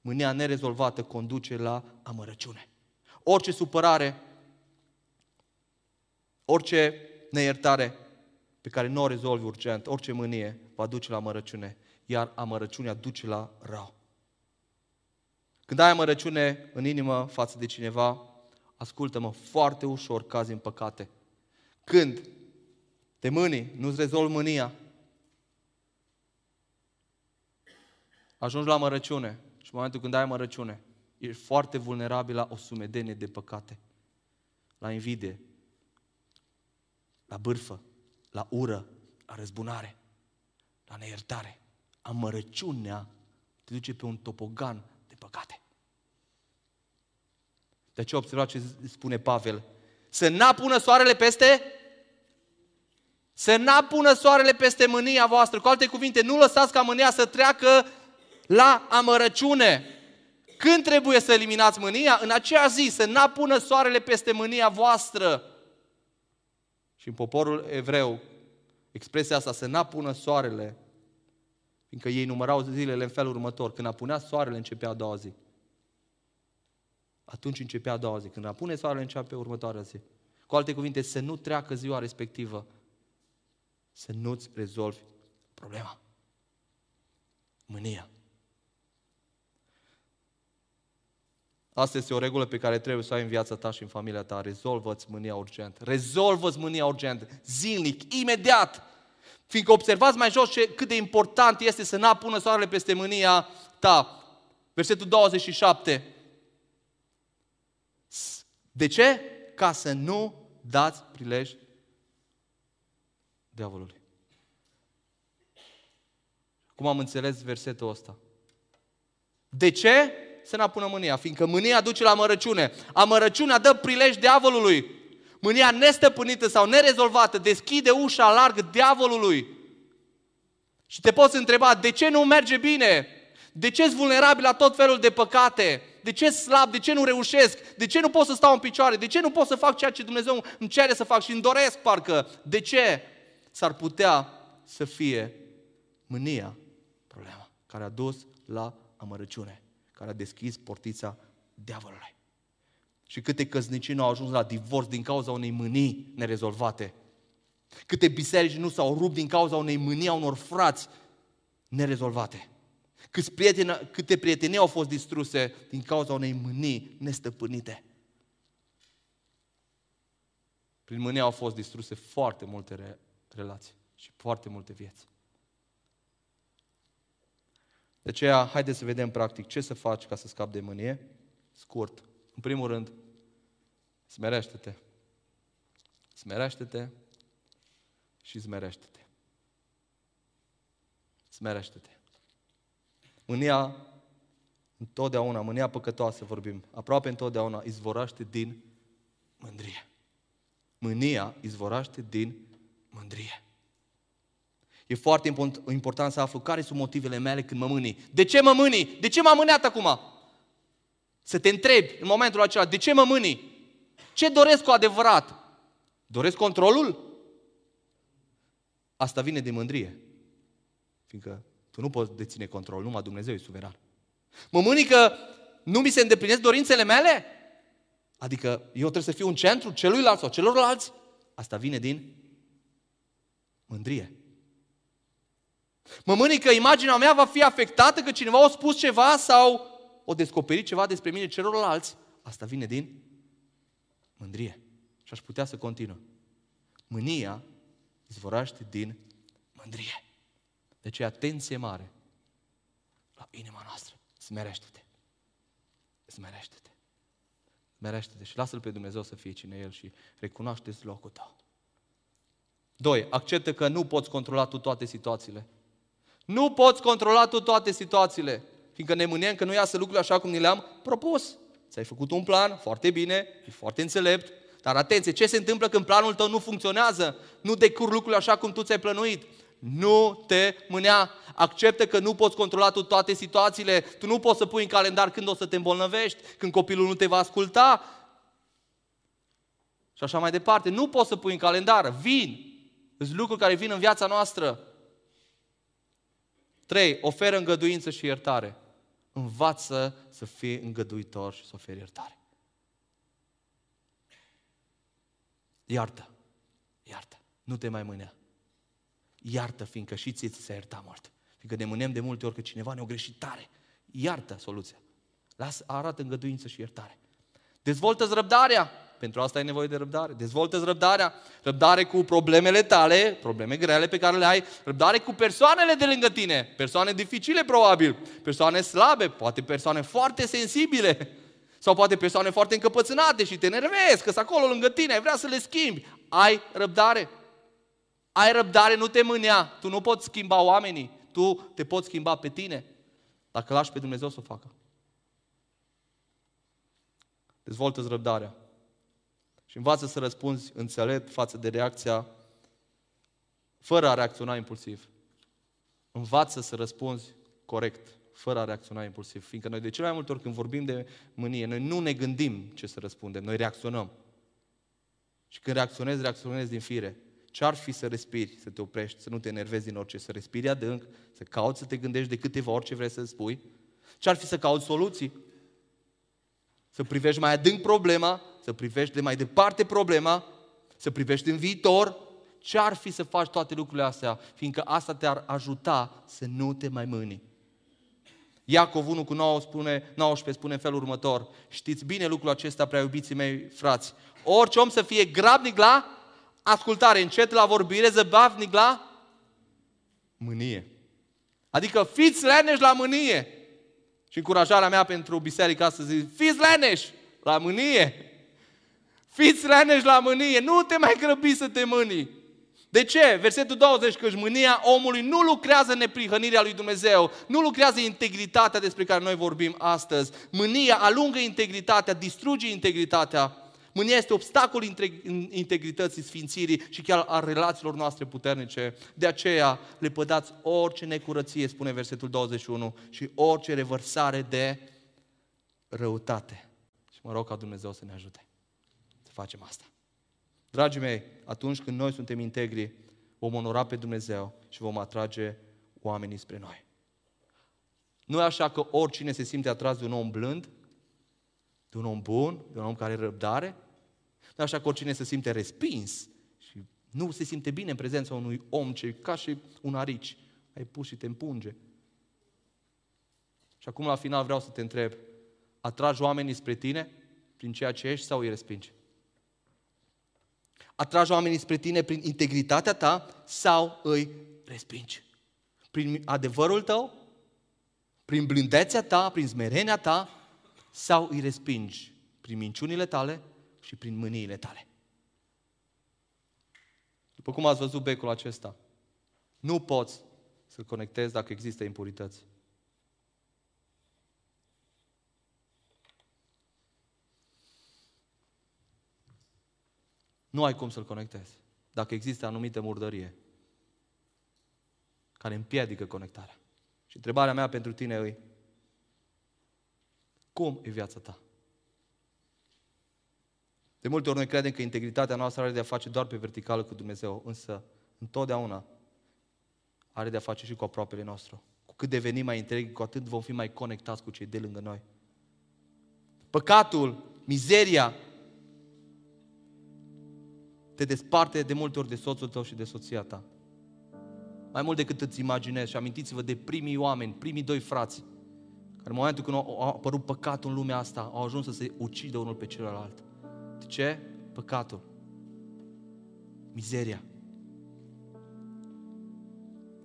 Mânia nerezolvată conduce la amărăciune. Orice supărare, orice neiertare pe care nu o rezolvi urgent, orice mânie va duce la amărăciune, iar amărăciunea duce la rău. Când ai amărăciune în inimă față de cineva, ascultă-mă, foarte ușor cazi în păcate. Când te mâni, nu-ți rezolvi mânia, ajungi la amărăciune și în momentul când ai amărăciune, ești foarte vulnerabil la o sumedenie de păcate, la invidie, la bârfă, la ură, la răzbunare, la neiertare. Amărăciunea te duce pe un topogan de păcate. De aceea observați ce spune Pavel. Să n-apună soarele peste... Să n-apună soarele peste mânia voastră. Cu alte cuvinte, nu lăsați ca mânia să treacă la amărăciune. Când trebuie să eliminați mânia? În aceea zi, să n-apună soarele peste mânia voastră. Și în poporul evreu, expresia asta, să n-apună soarele, fiindcă ei numărau zilele în felul următor. Când apunea soarele, începea a doua zi. Atunci începea a doua zi. Când apune soarele, începe următoarea zi. Cu alte cuvinte, să nu treacă ziua respectivă. Să nu-ți rezolvi problema. Mânia. Asta este o regulă pe care trebuie să o ai în viața ta și în familia ta. Rezolvă-ți mânia urgent. Rezolvă-ți mânia urgent. Zilnic, imediat. Fiindcă observați mai jos ce, cât de important este să n-apună soarele peste mânia ta. Versetul douăzeci și șapte. De ce? Ca să nu dați prilej diavolului. Cum am înțeles versetul ăsta? De ce? Să ne apună mânia, fiindcă mânia duce la amărăciune. Amărăciunea dă prilej diavolului. Mânia nestăpânită sau nerezolvată deschide ușa larg diavolului. Și te poți întreba, de ce nu merge bine? De ce sunt vulnerabil la tot felul de păcate? De ce slab? De ce nu reușesc? De ce nu pot să stau în picioare? De ce nu pot să fac ceea ce Dumnezeu îmi cere să fac și îmi doresc parcă? De ce? S-ar putea să fie mânia problema care a dus la amărăciune, care a deschis portița diavolului. Și câte căsnicii nu au ajuns la divorț din cauza unei mânii nerezolvate. Câte biserici nu s-au rupt din cauza unei mânii a unor frați nerezolvate. Câți prieteni, câte prietenii au fost distruse din cauza unei mânii nestăpânite. Prin mânie au fost distruse foarte multe re- relații și foarte multe vieți. De aceea, haideți să vedem practic ce să faci ca să scapi de mânie. Scurt. În primul rând, smerește-te. Smerește-te și smerește-te. Smerește-te. Mânia, întotdeauna, mânia păcătoasă vorbim, aproape întotdeauna izvoraște din mândrie. Mânia izvoraște din mândrie. E foarte important să aflu care sunt motivele mele când mă mâni. De ce mă mâni? De ce m-am mâniat acum? Să te întrebi în momentul acela, de ce mă mâni? Ce doresc cu adevărat? Doresc controlul? Asta vine din mândrie. Fiindcă tu nu poți deține control, numai Dumnezeu e suveran. Mă mâni că nu mi se îndeplinesc dorințele mele? Adică eu trebuie să fiu în centru celuilalt sau celorlalți? Asta vine din mândrie. Mă mâni că imaginea mea va fi afectată, că cineva a spus ceva sau o descoperit ceva despre mine celorlalți. Asta vine din mândrie. Și aș putea să continu. Mânia izvoraște din mândrie. Deci atenție mare la inima noastră. Smerește-te. Smerește-te. Smerește-te și lasă-L pe Dumnezeu să fie cine El și recunoaște-ți locul tău. Doi, acceptă că nu poți controla tu toate situațiile. Nu poți controla tu toate situațiile, fiindcă ne mâniem că nu iasă lucrurile așa cum ni le-am propus. Ți-ai făcut un plan, foarte bine, e foarte înțelept, dar atenție, ce se întâmplă când planul tău nu funcționează? Nu decur lucrurile așa cum tu ți-ai plănuit. Nu te mânea. Acceptă că nu poți controla tu toate situațiile. Tu nu poți să pui în calendar când o să te îmbolnăvești, când copilul nu te va asculta. Și așa mai departe. Nu poți să pui în calendar. Vin. Sunt lucruri care vin în viața noastră. Trei, oferă îngăduință și iertare. Învață să fii îngăduitor și să oferi iertare. Iartă. Iartă. Nu te mai mânea. Iartă, fiindcă și ție ți se ierta mult. Fiindcă ne mânem de multe ori că cineva ne-a greșit tare. Iartă soluția. Lasă, arată îngăduință și iertare. Dezvoltă-ți răbdarea. Pentru asta ai nevoie de răbdare. Dezvoltă-ți răbdarea. Răbdare cu problemele tale, probleme grele pe care le ai. Răbdare cu persoanele de lângă tine. Persoane dificile, probabil. Persoane slabe, poate persoane foarte sensibile. Sau poate persoane foarte încăpățânate și te enervezi că sunt acolo lângă tine, ai vrea să le schimbi. Ai răbdare. Ai răbdare, nu te mânea. Tu nu poți schimba oamenii. Tu te poți schimba pe tine. Dacă lași pe Dumnezeu să o facă. Dezvoltă-ți răbdarea. Și învață să răspunzi înțelept față de reacția, fără a reacționa impulsiv. Învață să răspunzi corect, fără a reacționa impulsiv. Fiindcă noi de cele mai multe ori când vorbim de mânie, noi nu ne gândim ce să răspundem, noi reacționăm. Și când reacționezi, reacționezi din fire. Ce-ar fi să respiri, să te oprești, să nu te enervezi din orice, să respiri adânc, să cauți să te gândești de câteva ori ce vrei să spui? Ce-ar fi să cauți soluții? Să privești mai adânc problema, să privești de mai departe problema, să privești în viitor. Ce-ar fi să faci toate lucrurile astea? Fiindcă asta te-ar ajuta să nu te mai mâni. Iacov unu nouăsprezece spune, spune în felul următor. Știți bine lucrul acesta, prea iubiții mei frați. Orice om să fie grabnic la ascultare, încet la vorbire, zăbavnic la mânie. Adică fiți leneși la mânie. Și încurajarea mea pentru biserică astăzi, fiți leneși la mânie. Fiți leneși la mânie, nu te mai grăbi să te mâni. De ce? Versetul douăzeci, că mânia omului nu lucrează neprihănirea lui Dumnezeu, nu lucrează integritatea despre care noi vorbim astăzi. Mânia alungă integritatea, distruge integritatea. Mânia este obstacolul integrității, sfințirii și chiar al relațiilor noastre puternice. De aceea lepădați orice necurăție, spune versetul douăzeci și unu, și orice revărsare de răutate. Și mă rog ca Dumnezeu să ne ajute să facem asta. Dragii mei, atunci când noi suntem integri, vom onora pe Dumnezeu și vom atrage oamenii spre noi. Nu e așa că oricine se simte atras de un om blând, de un om bun, de un om care are răbdare, dar așa că oricine se simte respins și nu se simte bine în prezența unui om, ce ca și un arici, ai pus și te împunge. Și acum la final vreau să te întreb, atragi oamenii spre tine prin ceea ce ești sau îi respingi? Atragi oamenii spre tine prin integritatea ta sau îi respingi? Prin adevărul tău? Prin blândețea ta? Prin smerenia ta? Sau îi respingi prin minciunile tale și prin mâniile tale? După cum ați văzut becul acesta, nu poți să-l conectezi dacă există impurități. Nu ai cum să-l conectezi dacă există anumite murdărie care împiedică conectarea. Și întrebarea mea pentru tine e: cum e viața ta? De multe ori noi credem că integritatea noastră are de a face doar pe verticală cu Dumnezeu, însă întotdeauna are de a face și cu aproapele nostru. Cu cât devenim mai integri, cu atât vom fi mai conectați cu cei de lângă noi. Păcatul, mizeria, te desparte de multe ori de soțul tău și de soția ta. Mai mult decât îți imaginezi. Și amintiți-vă de primii oameni, primii doi frați, în momentul când a apărut păcatul în lumea asta, au ajuns să se ucidă unul pe celălalt. De ce? Păcatul. Mizeria.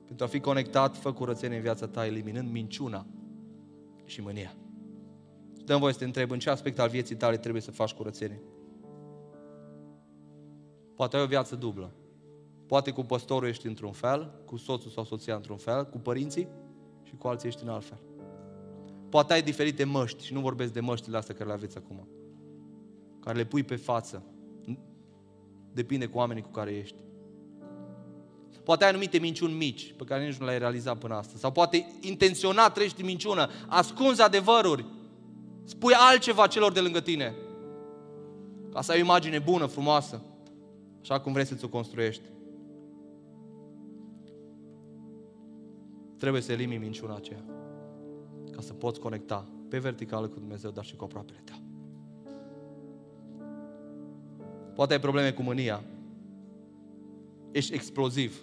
Pentru a fi conectat, fă curățenie în viața ta, eliminând minciuna și mânia. Dă-mi voie să te întreb, în ce aspect al vieții tale trebuie să faci curățenie? Poate ai o viață dublă. Poate cu păstorul ești într-un fel, cu soțul sau soția într-un fel, cu părinții și cu alții ești în alt fel. Poate ai diferite măști, și nu vorbesc de măștile astea care le aveți acum, care le pui pe față. Depinde cu oamenii cu care ești. Poate ai anumite minciuni mici pe care nici nu le-ai realizat până astăzi. Sau poate intenționat treci din minciună, ascunzi adevăruri, spui altceva celor de lângă tine, ca să ai o imagine bună, frumoasă, așa cum vrei să ți-o construiești. Trebuie să elimini minciuna aceea, ca să poți conecta pe verticală cu Dumnezeu, dar și cu aproapele ta. Poate ai probleme cu mânia. Ești exploziv.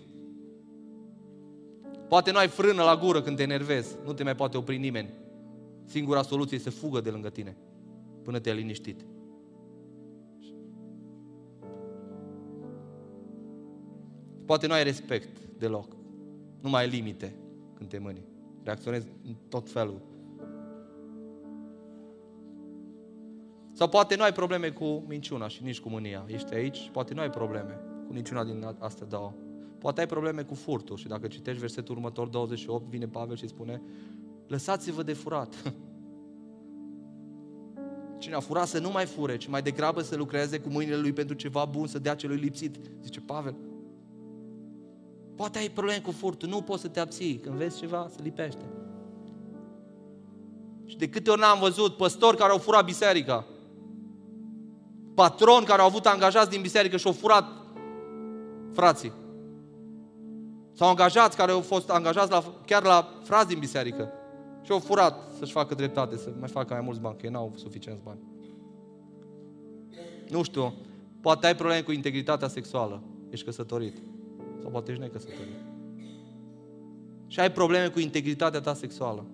Poate nu ai frână la gură când te enervezi. Nu te mai poate opri nimeni. Singura soluție e să fugă de lângă tine până te-ai liniștit. Poate nu ai respect deloc. Nu mai ai limite când te mâni. Reacționezi în tot felul. Sau poate nu ai probleme cu minciuna și nici cu mânia. Ești aici, poate nu ai probleme cu niciuna din astea două. Poate ai probleme cu furtul și dacă citești versetul următor, douăzeci și opt, vine Pavel și spune: lăsați-vă de furat. Cine a furat să nu mai fure, ci mai degrabă să lucreze cu mâinile lui pentru ceva bun, să dea celui lipsit, zice Pavel. Poate ai probleme cu furtul, nu poți să te abții. Când vezi ceva, se lipește. Și de câte ori n-am văzut păstori care au furat biserica, patroni care au avut angajați din biserică și au furat frații, sau angajați care au fost angajați la, chiar la frați din biserică și au furat să-și facă dreptate, să mai facă mai mulți bani, că ei n-au suficienți bani. Nu știu, poate ai probleme cu integritatea sexuală, ești căsătorit. Sau poate ești necăsătorit. Și ai probleme cu integritatea ta sexuală.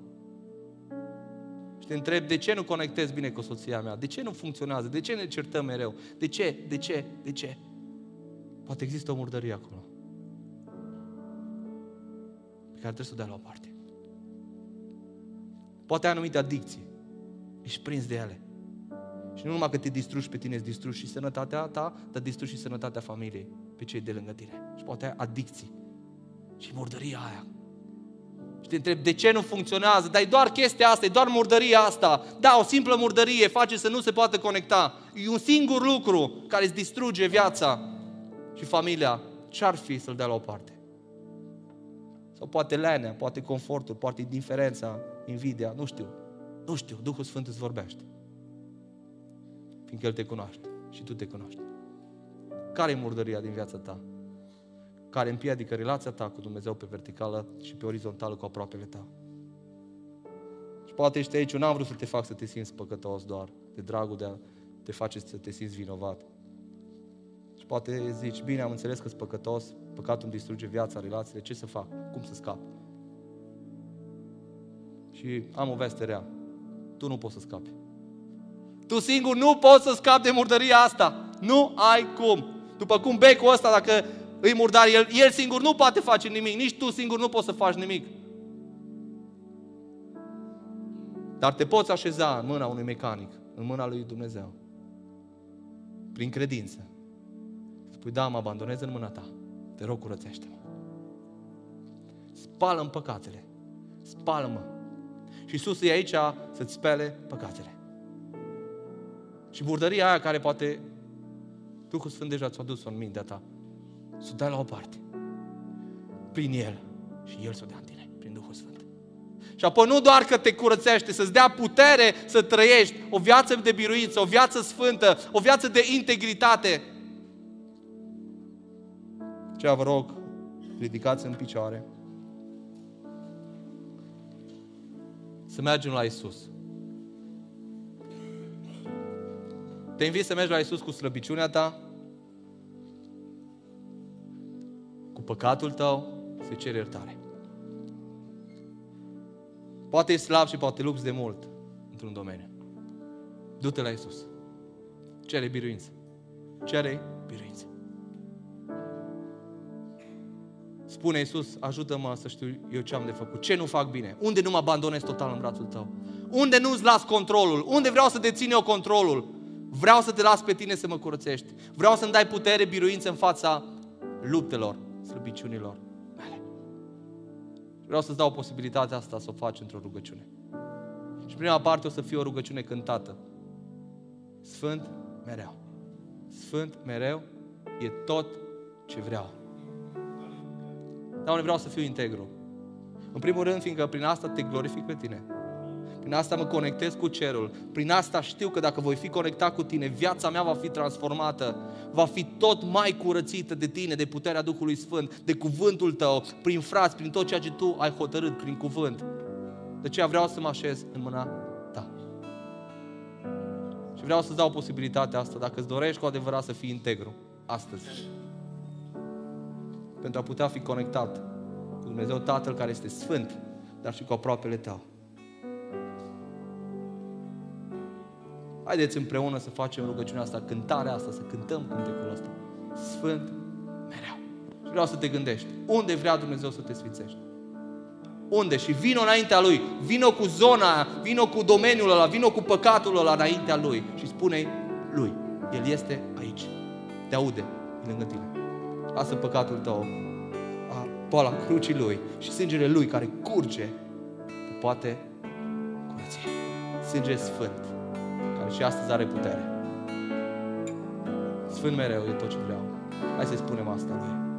Și te întreb, de ce nu conectezi bine cu soția mea? De ce nu funcționează? De ce ne certăm mereu? De ce? De ce? De ce? Poate există o murdărie acolo, pe care trebuie să o dai la o parte. Poate ai anumite adicții. Ești prins de ele. Și nu numai că te distrugi pe tine, îți distrugi și sănătatea ta, dar distrugi și sănătatea familiei, pe cei de lângă tine. Și poate ai adicții și murdăria aia. Și te întreb, de ce nu funcționează? Dar e doar chestia asta, e doar murdăria asta. Da, o simplă murdărie face să nu se poată conecta. E un singur lucru care îți distruge viața și familia. Ce-ar fi să-l dea la o parte? Sau poate lenea, poate confortul, poate indiferența, invidia, nu știu. Nu știu, Duhul Sfânt îți vorbește. Fiindcă El te cunoaște și tu te cunoști. Care e murdăria din viața ta? Care împiedică relația ta cu Dumnezeu pe verticală și pe orizontală cu aproapele ta? Și poate ești aici, eu n-am vrut să te fac să te simți păcătos doar, de dragul de a te face să te simți vinovat. Și poate zici, bine, am înțeles că-s păcătos, păcatul îmi distruge viața, relațiile, ce să fac? Cum să scap? Și am o veste rea, tu nu poți să scapi. Tu singur nu poți să scapi de murdăria asta. Nu ai cum. După cum becul ăsta, dacă îi murdar, el, el singur nu poate face nimic. Nici tu singur nu poți să faci nimic. Dar te poți așeza în mâna unui mecanic, în mâna lui Dumnezeu. Prin credință. Spui, da, mă abandonez în mâna ta. Te rog, curățește-mă. Spală-mi păcatele. Spală-mă. Și Iisus e aici să-ți spele păcatele. Și murdăria aia care poate Duhul Sfânt deja ți-a dus-o în mintea ta, să o dai la o parte. Prin El. Și El să o dea în tine, prin Duhul Sfânt. Și apoi nu doar că te curățește, să-ți dea putere să trăiești o viață de biruință, o viață sfântă, o viață de integritate. Ceea vă rog, ridicați în picioare. Să mergem la Iisus. Te invit să mergi la Iisus cu slăbiciunea ta, cu păcatul tău, să-i ceri iertare. Poate ești slab și poate lupți de mult într-un domeniu. Du-te la Iisus. Cere biruință. Cere biruință. Spune Iisus, ajută-mă să știu eu ce am de făcut, ce nu fac bine, unde nu mă abandonez total în brațul tău, unde nu-ți las controlul, unde vreau să dețin eu controlul. Vreau să te las pe tine să mă curățești. Vreau să-mi dai putere, biruință în fața luptelor, slăbiciunilor mele. Vreau să-ți dau posibilitatea asta să o faci într-o rugăciune. Și prima parte o să fie o rugăciune cântată. Sfânt mereu. Sfânt mereu e tot ce vreau. Doamne, vreau să fiu integru. În primul rând, fiindcă prin asta te glorific pe tine. Prin asta mă conectez cu cerul. Prin asta știu că dacă voi fi conectat cu tine, viața mea va fi transformată. Va fi tot mai curățită de tine, de puterea Duhului Sfânt, de cuvântul tău, prin frați, prin tot ceea ce tu ai hotărât, prin cuvânt. De aceea vreau să mă așez în mâna ta. Și vreau să-ți dau posibilitatea asta, dacă îți dorești cu adevărat să fii integru, astăzi. Pentru a putea fi conectat cu Dumnezeu Tatăl care este Sfânt, dar și cu aproapele tău. Haideți împreună să facem rugăciunea asta, cântarea asta, să cântăm cântecul ăsta. Sfânt mereu. Și vreau să te gândești. Unde vrea Dumnezeu să te sfințești? Unde? Și vino înaintea Lui. Vino cu zona aia, vino cu domeniul ăla, vino cu păcatul ăla înaintea Lui. Și spune-i Lui. El este aici. Te aude lângă tine. Lasă păcatul tău, apă la crucii Lui și sângele Lui care curge, te poate curăți. Sângele Sfânt. Și astăzi are putere. Sfânt mereu e tot ce vreau. Hai să-i spunem asta Lui.